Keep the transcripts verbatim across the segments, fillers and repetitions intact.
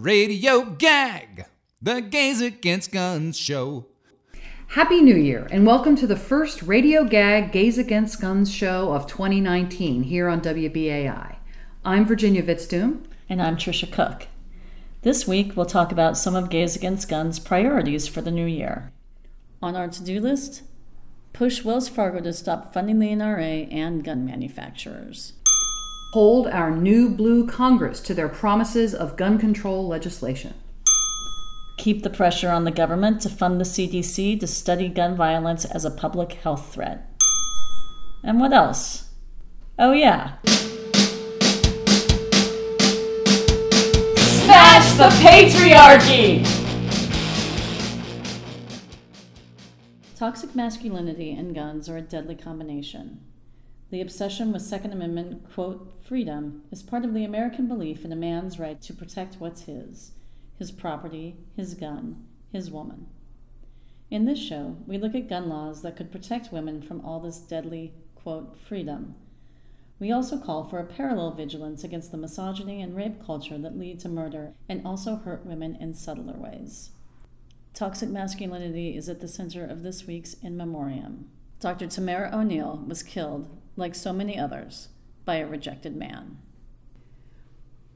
Radio Gag, the Gays Against Guns show. Happy New Year, and welcome to the first Radio Gag Gays Against Guns show of twenty nineteen here on W B A I. I'm Virginia Vitzdoom. And I'm Tricia Cook. This week, we'll talk about some of Gays Against Guns' priorities for the new year. On our to-do list, push Wells Fargo to stop funding the N R A and gun manufacturers. Hold our new blue Congress to their promises of gun control legislation. Keep the pressure on the government to fund the C D C to study gun violence as a public health threat. And what else? Oh yeah. Smash the patriarchy! Toxic masculinity and guns are a deadly combination. The obsession with Second Amendment, quote, freedom is part of the American belief in a man's right to protect what's his, his property, his gun, his woman. In this show, we look at gun laws that could protect women from all this deadly, quote, freedom. We also call for a parallel vigilance against the misogyny and rape culture that lead to murder and also hurt women in subtler ways. Toxic masculinity is at the center of this week's In Memoriam. Doctor Tamara O'Neill was killed, like so many others, by a rejected man.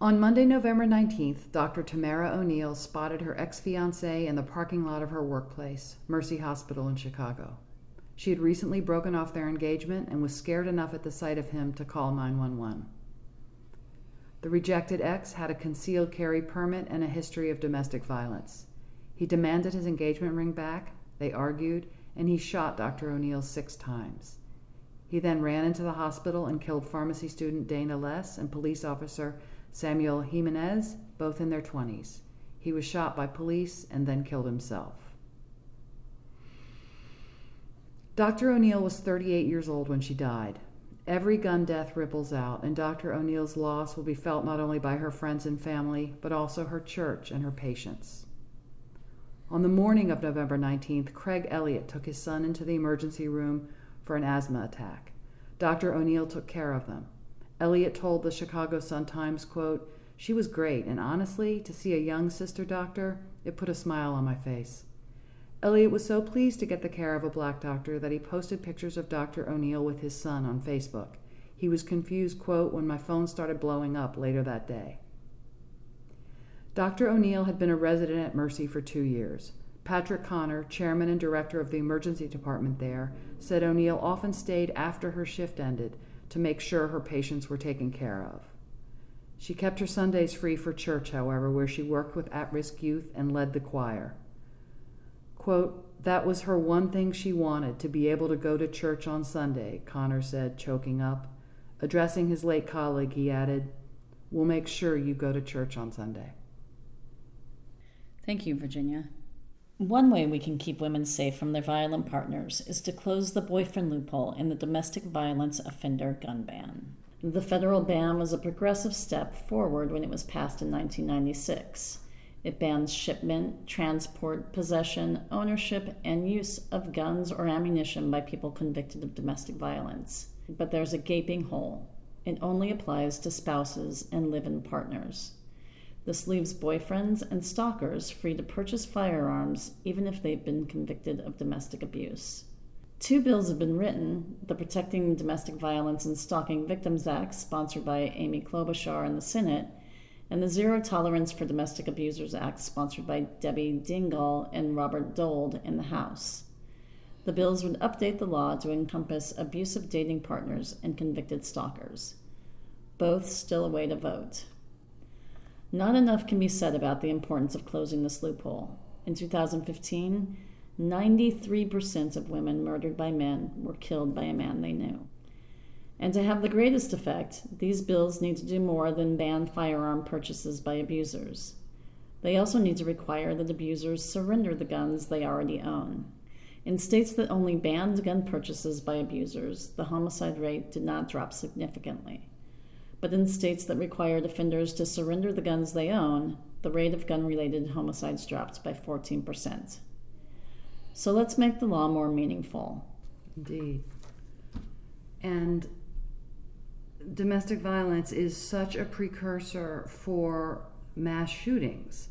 On Monday, November nineteenth, Doctor Tamara O'Neill spotted her ex-fiancé in the parking lot of her workplace, Mercy Hospital in Chicago. She had recently broken off their engagement and was scared enough at the sight of him to call nine one one. The rejected ex had a concealed carry permit and a history of domestic violence. He demanded his engagement ring back, they argued, and he shot Doctor O'Neill six times. He then ran into the hospital and killed pharmacy student Dana Less and police officer Samuel Jimenez, both in their twenties. He was shot by police and then killed himself. Doctor O'Neill was thirty-eight years old when she died. Every gun death ripples out, and Doctor O'Neill's loss will be felt not only by her friends and family, but also her church and her patients. On the morning of November nineteenth, Craig Elliott took his son into the emergency room for an asthma attack. Doctor O'Neill took care of them. Elliott told the Chicago Sun-Times, quote, "She was great, and honestly, to see a young sister doctor, it put a smile on my face." Elliott was so pleased to get the care of a black doctor that he posted pictures of Doctor O'Neill with his son on Facebook. He was confused, quote, "when my phone started blowing up later that day." Doctor O'Neill had been a resident at Mercy for two years. Patrick Connor, chairman and director of the emergency department there, said O'Neill often stayed after her shift ended to make sure her patients were taken care of. She kept her Sundays free for church, however, where she worked with at-risk youth and led the choir. Quote, "That was her one thing she wanted, to be able to go to church on Sunday," Connor said, choking up. Addressing his late colleague, he added, "We'll make sure you go to church on Sunday." Thank you, Virginia. One way we can keep women safe from their violent partners is to close the boyfriend loophole in the domestic violence offender gun ban. The federal ban was a progressive step forward when it was passed in nineteen ninety-six. It bans shipment, transport, possession, ownership, and use of guns or ammunition by people convicted of domestic violence. But there's a gaping hole. It only applies to spouses and live-in partners. This leaves boyfriends and stalkers free to purchase firearms even if they've been convicted of domestic abuse. Two bills have been written, the Protecting Domestic Violence and Stalking Victims Act, sponsored by Amy Klobuchar in the Senate, and the Zero Tolerance for Domestic Abusers Act, sponsored by Debbie Dingell and Robert Dold in the House. The bills would update the law to encompass abusive dating partners and convicted stalkers. Both still await a vote. Not enough can be said about the importance of closing this loophole. In two thousand fifteen, ninety-three percent of women murdered by men were killed by a man they knew. And to have the greatest effect, these bills need to do more than ban firearm purchases by abusers. They also need to require that abusers surrender the guns they already own. In states that only banned gun purchases by abusers, the homicide rate did not drop significantly. But in states that required offenders to surrender the guns they own, the rate of gun-related homicides dropped by fourteen percent. So let's make the law more meaningful. Indeed. And domestic violence is such a precursor for mass shootings.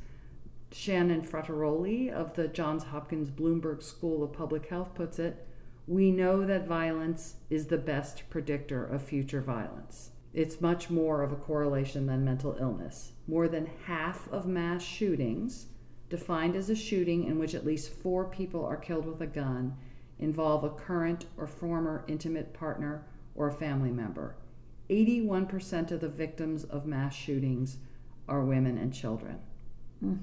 Shannon Fraterroli of the Johns Hopkins Bloomberg School of Public Health puts it, we know that violence is the best predictor of future violence. It's much more of a correlation than mental illness. More than half of mass shootings, defined as a shooting in which at least four people are killed with a gun, involve a current or former intimate partner or a family member. eighty-one percent of the victims of mass shootings are women and children. Mm.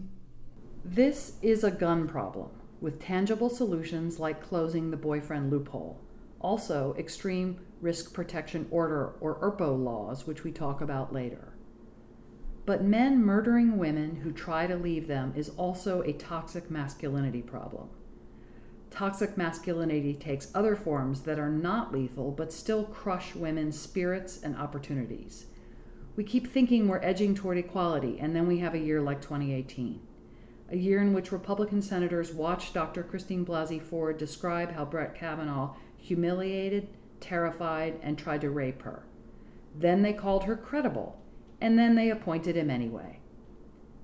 This is a gun problem with tangible solutions like closing the boyfriend loophole. Also, extreme risk protection order or ERPO laws, which we talk about later. But men murdering women who try to leave them is also a toxic masculinity problem. Toxic masculinity takes other forms that are not lethal but still crush women's spirits and opportunities. We keep thinking we're edging toward equality, and then we have a year like twenty eighteen, a year in which Republican senators watched Doctor Christine Blasey Ford describe how Brett Kavanaugh humiliated, terrified, and tried to rape her. Then they called her credible, and then they appointed him anyway.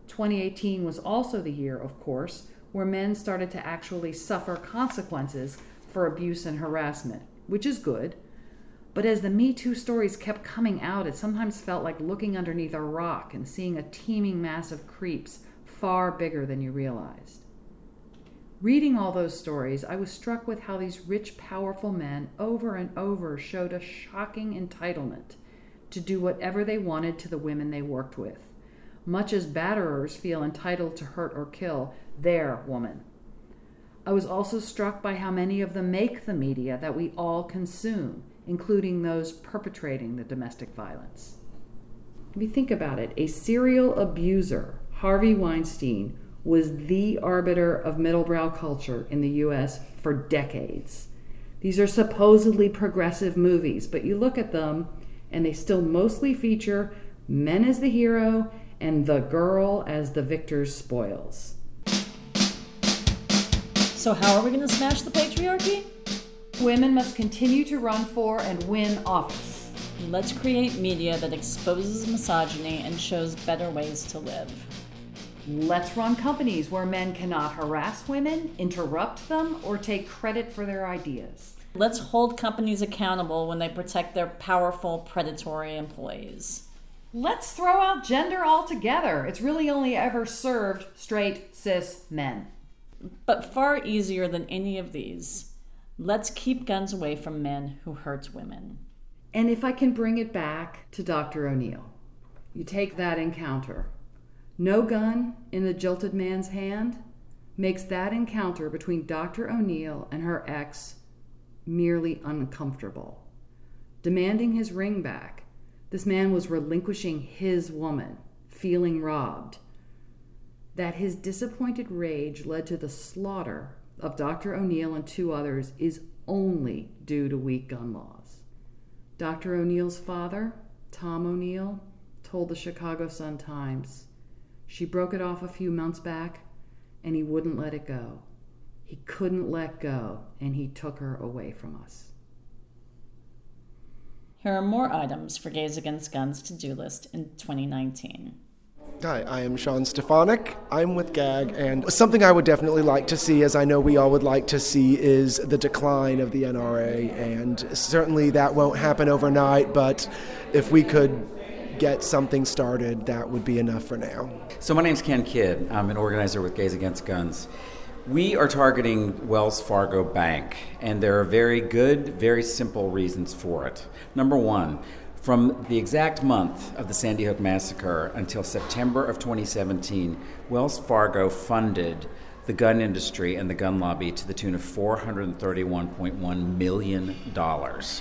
twenty eighteen was also the year, of course, where men started to actually suffer consequences for abuse and harassment, which is good. But as the Me Too stories kept coming out, it sometimes felt like looking underneath a rock and seeing a teeming mass of creeps far bigger than you realized. Reading all those stories, I was struck with how these rich, powerful men over and over showed a shocking entitlement to do whatever they wanted to the women they worked with, much as batterers feel entitled to hurt or kill their woman. I was also struck by how many of them make the media that we all consume, including those perpetrating the domestic violence. If you think about it, a serial abuser, Harvey Weinstein, was the arbiter of middlebrow culture in the U S for decades. These are supposedly progressive movies, but you look at them and they still mostly feature men as the hero and the girl as the victor's spoils. So how are we going to smash the patriarchy? Women must continue to run for and win office. Let's create media that exposes misogyny and shows better ways to live. Let's run companies where men cannot harass women, interrupt them, or take credit for their ideas. Let's hold companies accountable when they protect their powerful, predatory employees. Let's throw out gender altogether. It's really only ever served straight, cis men. But far easier than any of these, let's keep guns away from men who hurt women. And if I can bring it back to Doctor O'Neill, you take that encounter. No gun in the jilted man's hand makes that encounter between Doctor O'Neill and her ex merely uncomfortable. Demanding his ring back, this man was relinquishing his woman, feeling robbed. That his disappointed rage led to the slaughter of Doctor O'Neill and two others is only due to weak gun laws. Doctor O'Neill's father, Tom O'Neill, told the Chicago Sun-Times, she broke it off a few months back, and he wouldn't let it go. He couldn't let go, and he took her away from us. Here are more items for Gays Against Guns to-do list in twenty nineteen. Hi, I am Sean Stefanik. I'm with G A G, and something I would definitely like to see, as I know we all would like to see, is the decline of the N R A, and certainly that won't happen overnight, but if we could get something started, that would be enough for now. So my name's Ken Kidd. I'm an organizer with Gays Against Guns. We are targeting Wells Fargo Bank, and there are very good, very simple reasons for it. Number one, from the exact month of the Sandy Hook massacre until September of twenty seventeen, Wells Fargo funded the gun industry and the gun lobby to the tune of four hundred thirty-one point one million dollars.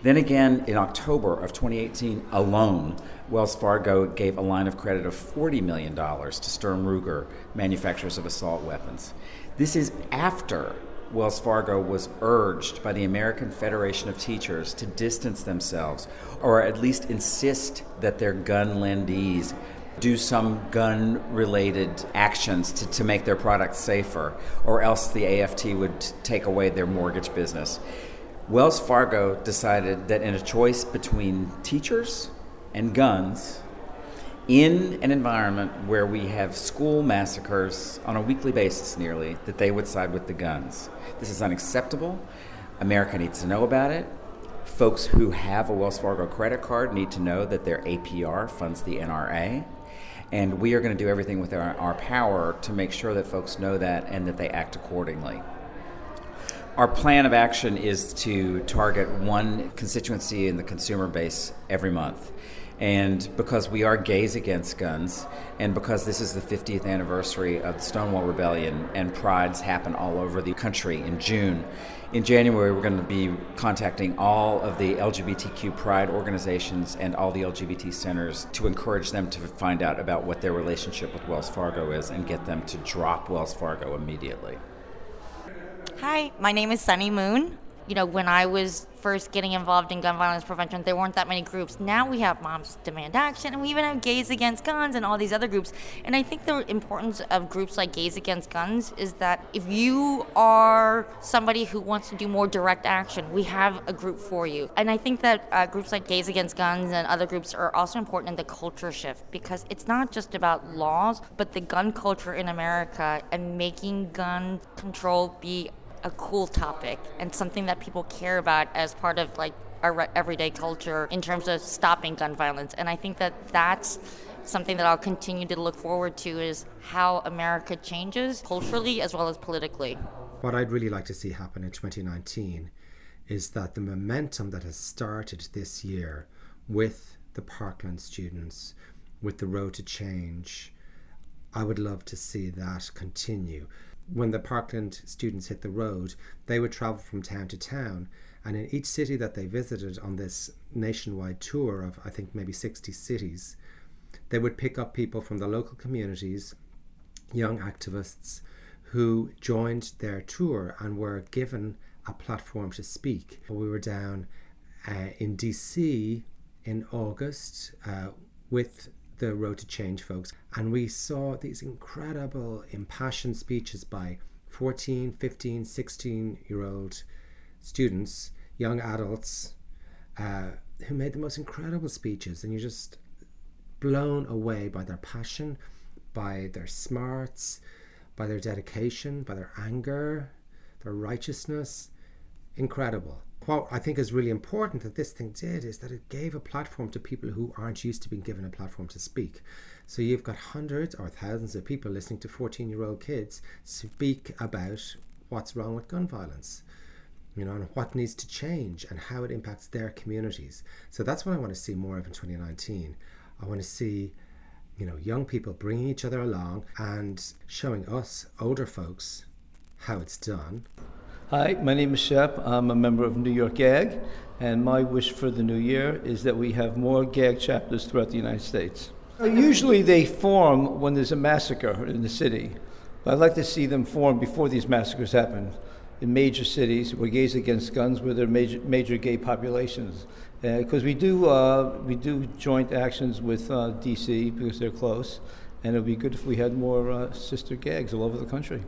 Then again, in October of twenty eighteen alone, Wells Fargo gave a line of credit of forty million dollars to Sturm Ruger, manufacturers of assault weapons. This is after Wells Fargo was urged by the American Federation of Teachers to distance themselves, or at least insist that their gun lendees do some gun-related actions to, to make their products safer, or else the A F T would take away their mortgage business. Wells Fargo decided that in a choice between teachers and guns, in an environment where we have school massacres on a weekly basis nearly, that they would side with the guns. This is unacceptable. America needs to know about it. Folks who have a Wells Fargo credit card need to know that their A P R funds the N R A. And we are going to do everything within our, our power to make sure that folks know that and that they act accordingly. Our plan of action is to target one constituency in the consumer base every month. And because we are Gays Against Guns, and because this is the fiftieth anniversary of the Stonewall Rebellion, and prides happen all over the country in June, in January we're going to be contacting all of the L G B T Q pride organizations and all the L G B T centers to encourage them to find out about what their relationship with Wells Fargo is and get them to drop Wells Fargo immediately. Hi, my name is Sunny Moon. You know, when I was first getting involved in gun violence prevention, there weren't that many groups. Now we have Moms Demand Action, and we even have Gays Against Guns and all these other groups. And I think the importance of groups like Gays Against Guns is that if you are somebody who wants to do more direct action, we have a group for you. And I think that uh, groups like Gays Against Guns and other groups are also important in the culture shift, because it's not just about laws, but the gun culture in America and making gun control be a cool topic and something that people care about as part of like our everyday culture in terms of stopping gun violence. And I think that that's something that I'll continue to look forward to, is how America changes culturally as well as politically. What I'd really like to see happen in twenty nineteen is that the momentum that has started this year with the Parkland students, with the Road to Change, I would love to see that continue. When the Parkland students hit the road, they would travel from town to town, and in each city that they visited on this nationwide tour of, I think, maybe sixty cities, they would pick up people from the local communities, young activists, who joined their tour and were given a platform to speak. We were down uh, in D C in August uh, with the Road to Change folks, and we saw these incredible impassioned speeches by fourteen, fifteen, sixteen year old students, young adults, uh, who made the most incredible speeches, and you're just blown away by their passion, by their smarts, by their dedication, by their anger, their righteousness. Incredible. What I think is really important that this thing did is that it gave a platform to people who aren't used to being given a platform to speak. So you've got hundreds or thousands of people listening to fourteen-year-old kids speak about what's wrong with gun violence, you know, and what needs to change and how it impacts their communities. So that's what I want to see more of in twenty nineteen. I want to see, you know, young people bringing each other along and showing us older folks how it's done. Hi, my name is Shep. I'm a member of New York G A G, and my wish for the new year is that we have more G A G chapters throughout the United States. Usually they form when there's a massacre in the city, but I'd like to see them form before these massacres happen in major cities where Gays Against Guns, where there are major, major gay populations. Because uh, we do uh, we do joint actions with uh, D C because they're close, and it would be good if we had more uh, sister G A Gs all over the country.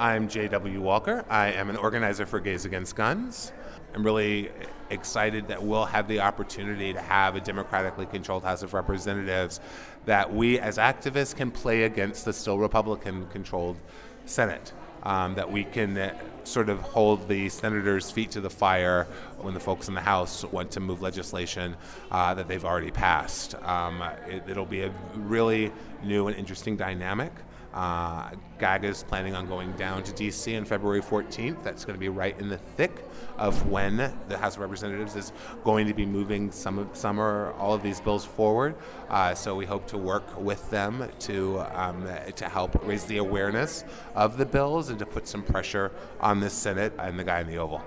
I'm J W Walker. I am an organizer for Gays Against Guns. I'm really excited that we'll have the opportunity to have a democratically controlled House of Representatives, that we as activists can play against the still Republican-controlled Senate, um, that we can sort of hold the senators' feet to the fire when the folks in the House want to move legislation uh, that they've already passed. Um, it, it'll be a really new and interesting dynamic. Uh, G A G is planning on going down to D C on February fourteenth. That's going to be right in the thick of when the House of Representatives is going to be moving some of, some or all of these bills forward. Uh, so we hope to work with them to um, to help raise the awareness of the bills and to put some pressure on the Senate and the guy in the Oval.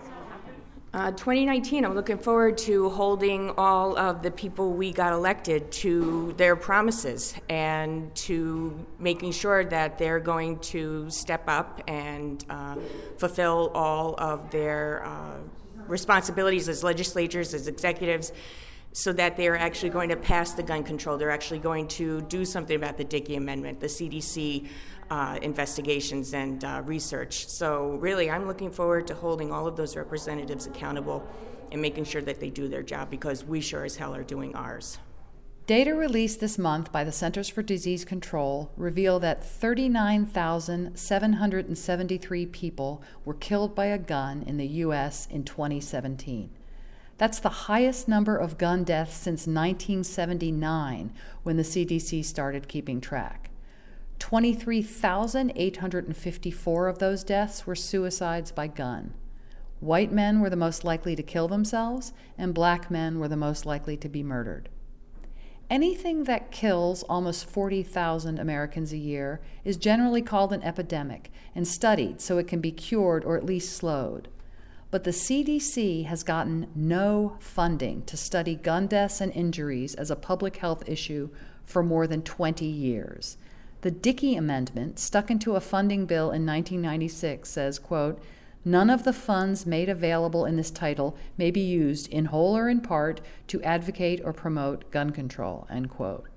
Uh, twenty nineteen, I'm looking forward to holding all of the people we got elected to their promises and to making sure that they're going to step up and uh, fulfill all of their uh, responsibilities as legislators, as executives, so that they're actually going to pass the gun control. They're actually going to do something about the Dickey Amendment, the C D C uh, investigations and uh, research. So really, I'm looking forward to holding all of those representatives accountable and making sure that they do their job, because we sure as hell are doing ours. Data released this month by the Centers for Disease Control reveal that thirty-nine thousand seven hundred seventy-three people were killed by a gun in the U S in twenty seventeen. That's the highest number of gun deaths since nineteen seventy-nine, when the C D C started keeping track. twenty-three thousand eight hundred fifty-four of those deaths were suicides by gun. White men were the most likely to kill themselves, and black men were the most likely to be murdered. Anything that kills almost forty thousand Americans a year is generally called an epidemic and studied so it can be cured or at least slowed. But the C D C has gotten no funding to study gun deaths and injuries as a public health issue for more than twenty years. The Dickey Amendment, stuck into a funding bill in nineteen ninety-six, says, quote, "None of the funds made available in this title may be used in whole or in part to advocate or promote gun control," end quote.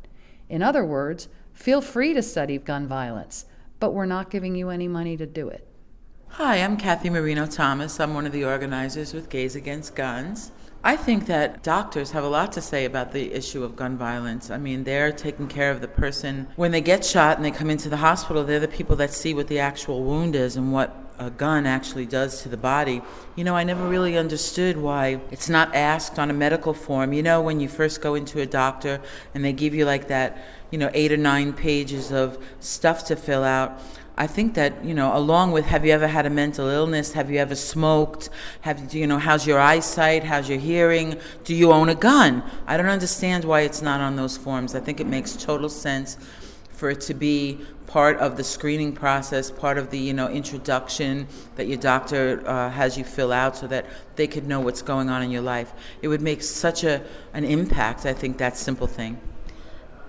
In other words, feel free to study gun violence, but we're not giving you any money to do it. Hi, I'm Kathy Marino-Thomas. I'm one of the organizers with Gays Against Guns. I think that doctors have a lot to say about the issue of gun violence. I mean, they're taking care of the person. When they get shot and they come into the hospital, they're the people that see what the actual wound is and what a gun actually does to the body. You know, I never really understood why it's not asked on a medical form. You know, when you first go into a doctor and they give you like that, you know, eight or nine pages of stuff to fill out. I think that, you know, along with, have you ever had a mental illness? Have you ever smoked? Have, you know, how's your eyesight? How's your hearing? Do you own a gun? I don't understand why it's not on those forms. I think it makes total sense for it to be part of the screening process, part of the, you know, introduction that your doctor uh, has you fill out so that they could know what's going on in your life. It would make such a an impact, I think, that simple thing.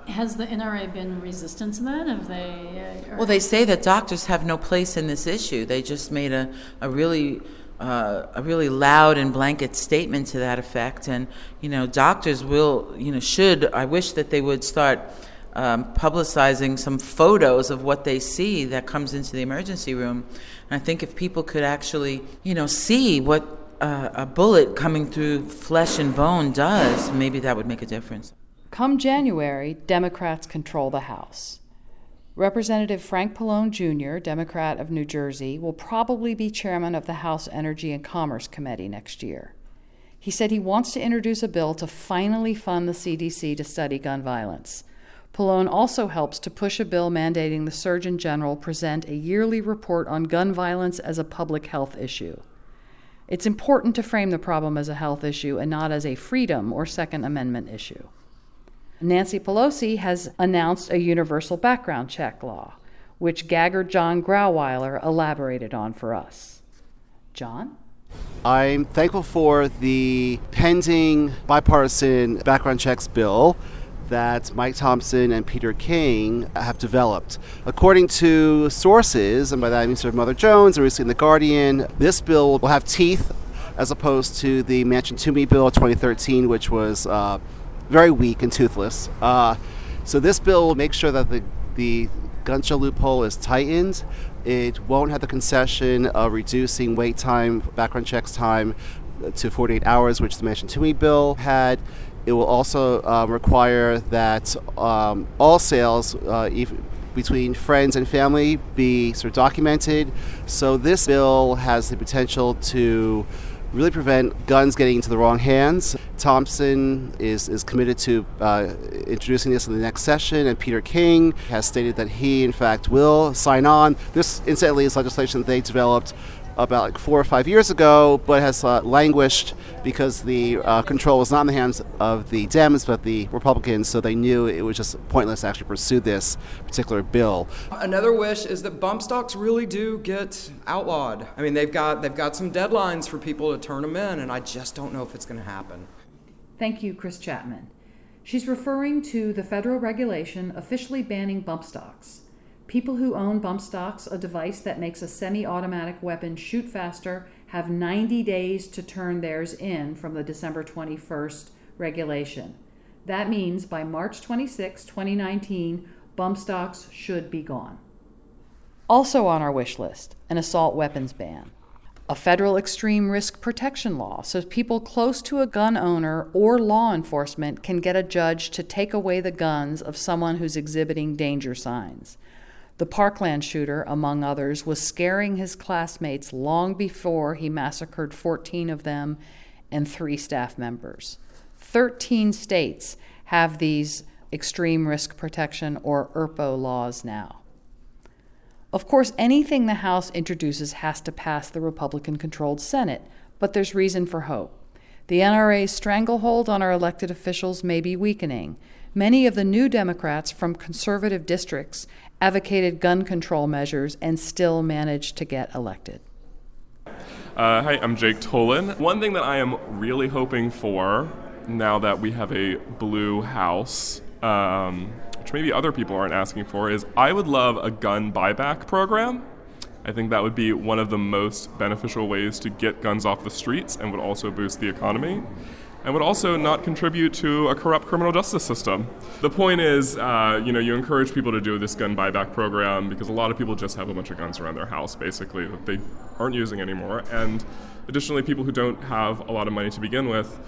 Has the N R A been resistant to that? Have they? Uh, well, they say that doctors have no place in this issue. They just made a, a really... Uh, a really loud and blanket statement to that effect, and you know, doctors will, you know, should. I wish that they would start um, publicizing some photos of what they see that comes into the emergency room. And I think if people could actually, you know, see what uh, a bullet coming through flesh and bone does, maybe that would make a difference. Come January, Democrats control the House. Representative Frank Pallone, Junior, Democrat of New Jersey, will probably be chairman of the House Energy and Commerce Committee next year. He said he wants to introduce a bill to finally fund the C D C to study gun violence. Pallone also helps to push a bill mandating the Surgeon General present a yearly report on gun violence as a public health issue. It's important to frame the problem as a health issue and not as a freedom or Second Amendment issue. Nancy Pelosi has announced a universal background check law, which gagger John Grauweiler elaborated on for us. John? I'm thankful for the pending bipartisan background checks bill that Mike Thompson and Peter King have developed. According to sources, and by that I mean sort of Mother Jones, or in The Guardian, this bill will have teeth as opposed to the Manchin-Toomey bill of twenty thirteen, which was uh, very weak and toothless. Uh, so this bill will make sure that the, the gun show loophole is tightened. It won't have the concession of reducing wait time, background checks time to forty-eight hours, which the Manchin-Toomey bill had. It will also uh, require that um, all sales uh, even between friends and family be sort of documented. So this bill has the potential to really prevent guns getting into the wrong hands. Thompson is, is committed to uh, introducing this in the next session, and Peter King has stated that he, in fact, will sign on. This, incidentally, is legislation that they developed about like four or five years ago, but has uh, languished because the uh, control was not in the hands of the Dems, but the Republicans, so they knew it was just pointless to actually pursue this particular bill. Another wish is that bump stocks really do get outlawed. I mean, they've got they've got some deadlines for people to turn them in, and I just don't know if it's going to happen. Thank you, Chris Chapman. She's referring to the federal regulation officially banning bump stocks. People who own bump stocks, a device that makes a semi-automatic weapon shoot faster, have ninety days to turn theirs in from the December twenty-first regulation. That means by March twenty-sixth, twenty nineteen, bump stocks should be gone. Also on our wish list, an assault weapons ban. a federal extreme risk protection law. So people close to a gun owner or law enforcement can get a judge to take away the guns of someone who's exhibiting danger signs. The Parkland shooter, among others, was scaring his classmates long before he massacred fourteen of them and three staff members. Thirteen states have these extreme risk protection or E R P O laws now. Of course, anything the House introduces has to pass the Republican-controlled Senate, but there's reason for hope. The N R A's stranglehold on our elected officials may be weakening. Many of the new Democrats from conservative districts advocated gun control measures and still managed to get elected. Uh, hi, I'm Jake Tolan. One thing that I am really hoping for, now that we have a blue House, um, which maybe other people aren't asking for, is I would love a gun buyback program. I think that would be one of the most beneficial ways to get guns off the streets and would also boost the economy and would also not contribute to a corrupt criminal justice system. The point is, uh, you know, you encourage people to do this gun buyback program because a lot of people just have a bunch of guns around their house, basically, that they aren't using anymore. And additionally, people who don't have a lot of money to begin with,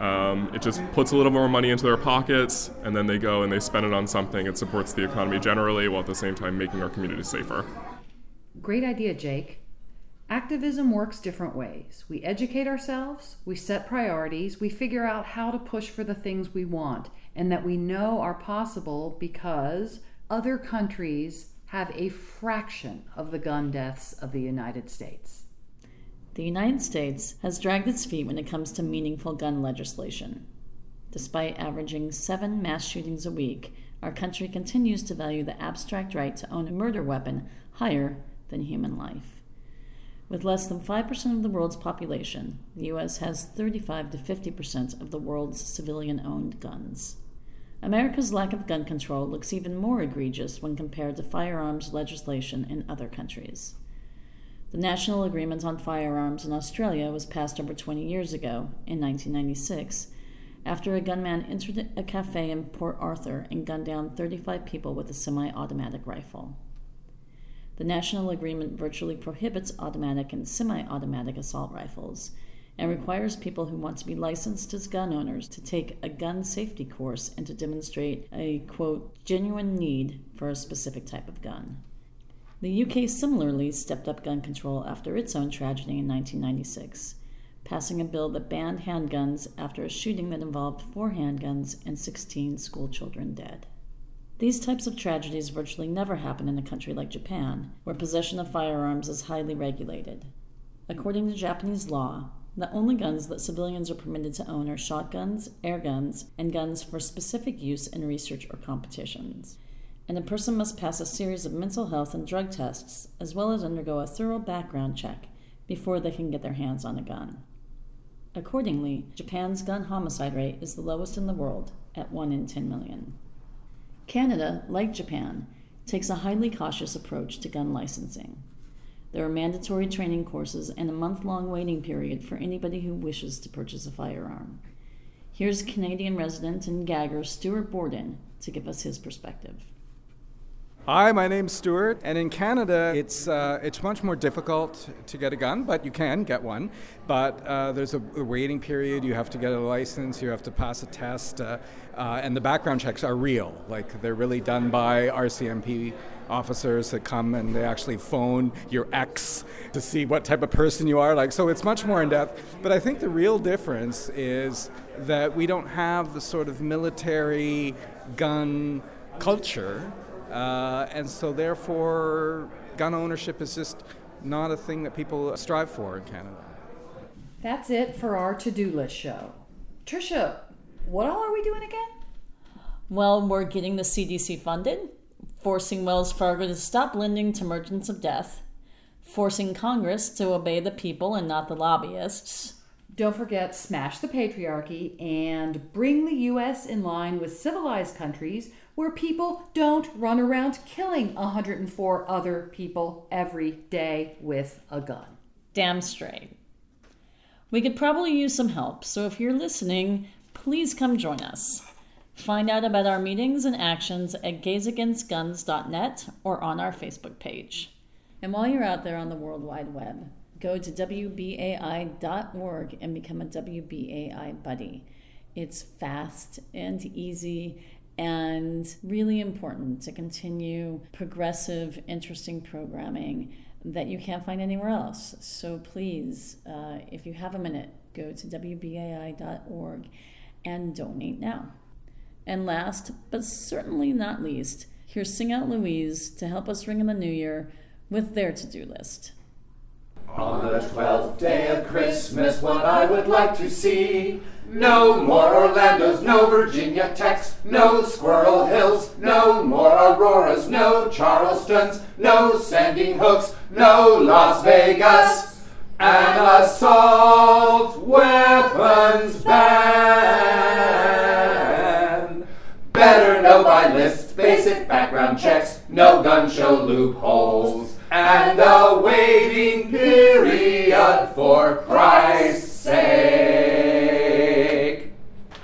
Um, it just puts a little more money into their pockets, and then they go and they spend it on something. It supports the economy generally, while at the same time making our community safer. Great idea, Jake. Activism works different ways. We educate ourselves, we set priorities, we figure out how to push for the things we want and that we know are possible because other countries have a fraction of the gun deaths of the United States. The United States has dragged its feet when it comes to meaningful gun legislation. Despite averaging seven mass shootings a week, our country continues to value the abstract right to own a murder weapon higher than human life. With less than five percent of the world's population, the U S has thirty-five to fifty percent of the world's civilian-owned guns. America's lack of gun control looks even more egregious when compared to firearms legislation in other countries. The National Agreement on Firearms in Australia was passed over twenty years ago, in nineteen ninety-six, after a gunman entered a cafe in Port Arthur and gunned down thirty-five people with a semi-automatic rifle. The National Agreement virtually prohibits automatic and semi-automatic assault rifles and requires people who want to be licensed as gun owners to take a gun safety course and to demonstrate a, quote, genuine need for a specific type of gun. The U K similarly stepped up gun control after its own tragedy in nineteen ninety-six, passing a bill that banned handguns after a shooting that involved four handguns and sixteen schoolchildren dead. These types of tragedies virtually never happen in a country like Japan, where possession of firearms is highly regulated. According to Japanese law, the only guns that civilians are permitted to own are shotguns, air guns, and guns for specific use in research or competitions. And a person must pass a series of mental health and drug tests, as well as undergo a thorough background check before they can get their hands on a gun. Accordingly, Japan's gun homicide rate is the lowest in the world, at one in ten million. Canada, like Japan, takes a highly cautious approach to gun licensing. There are mandatory training courses and a month-long waiting period for anybody who wishes to purchase a firearm. Here's Canadian resident and gagger Stuart Borden to give us his perspective. Hi, my name's Stuart, and in Canada, it's uh, it's much more difficult to get a gun, but you can get one. But uh, there's a waiting period, you have to get a license, you have to pass a test, uh, uh, and the background checks are real. Like, they're really done by R C M P officers that come and they actually phone your ex to see what type of person you are. Like, so it's much more in-depth. But I think the real difference is that we don't have the sort of military gun culture. Uh, and so therefore, gun ownership is just not a thing that people strive for in Canada. That's it for our to-do list show. Tricia, what all are we doing again? Well, we're getting the C D C funded, forcing Wells Fargo to stop lending to merchants of death, forcing Congress to obey the people and not the lobbyists. Don't forget, smash the patriarchy and bring the U S in line with civilized countries where people don't run around killing one hundred four other people every day with a gun. Damn straight. We could probably use some help, so if you're listening, please come join us. Find out about our meetings and actions at gays against guns dot net or on our Facebook page. And while you're out there on the World Wide Web, Go to W B A I dot org and become a W B A I buddy. It's fast and easy and really important to continue progressive, interesting programming that you can't find anywhere else. So please, uh, if you have a minute, go to W B A I dot org and donate now. And last, but certainly not least, here's Sing Out Louise to help us ring in the new year with their to-do list. On the twelfth day of Christmas, what I would like to see. No more Orlandos, no Virginia Techs, no Squirrel Hills, no more Auroras, no Charlestons, no Sandy Hooks, no Las Vegas. An assault weapons ban. Better know by lists, basic background checks, no gun show loopholes. And a waiting period for Christ's sake.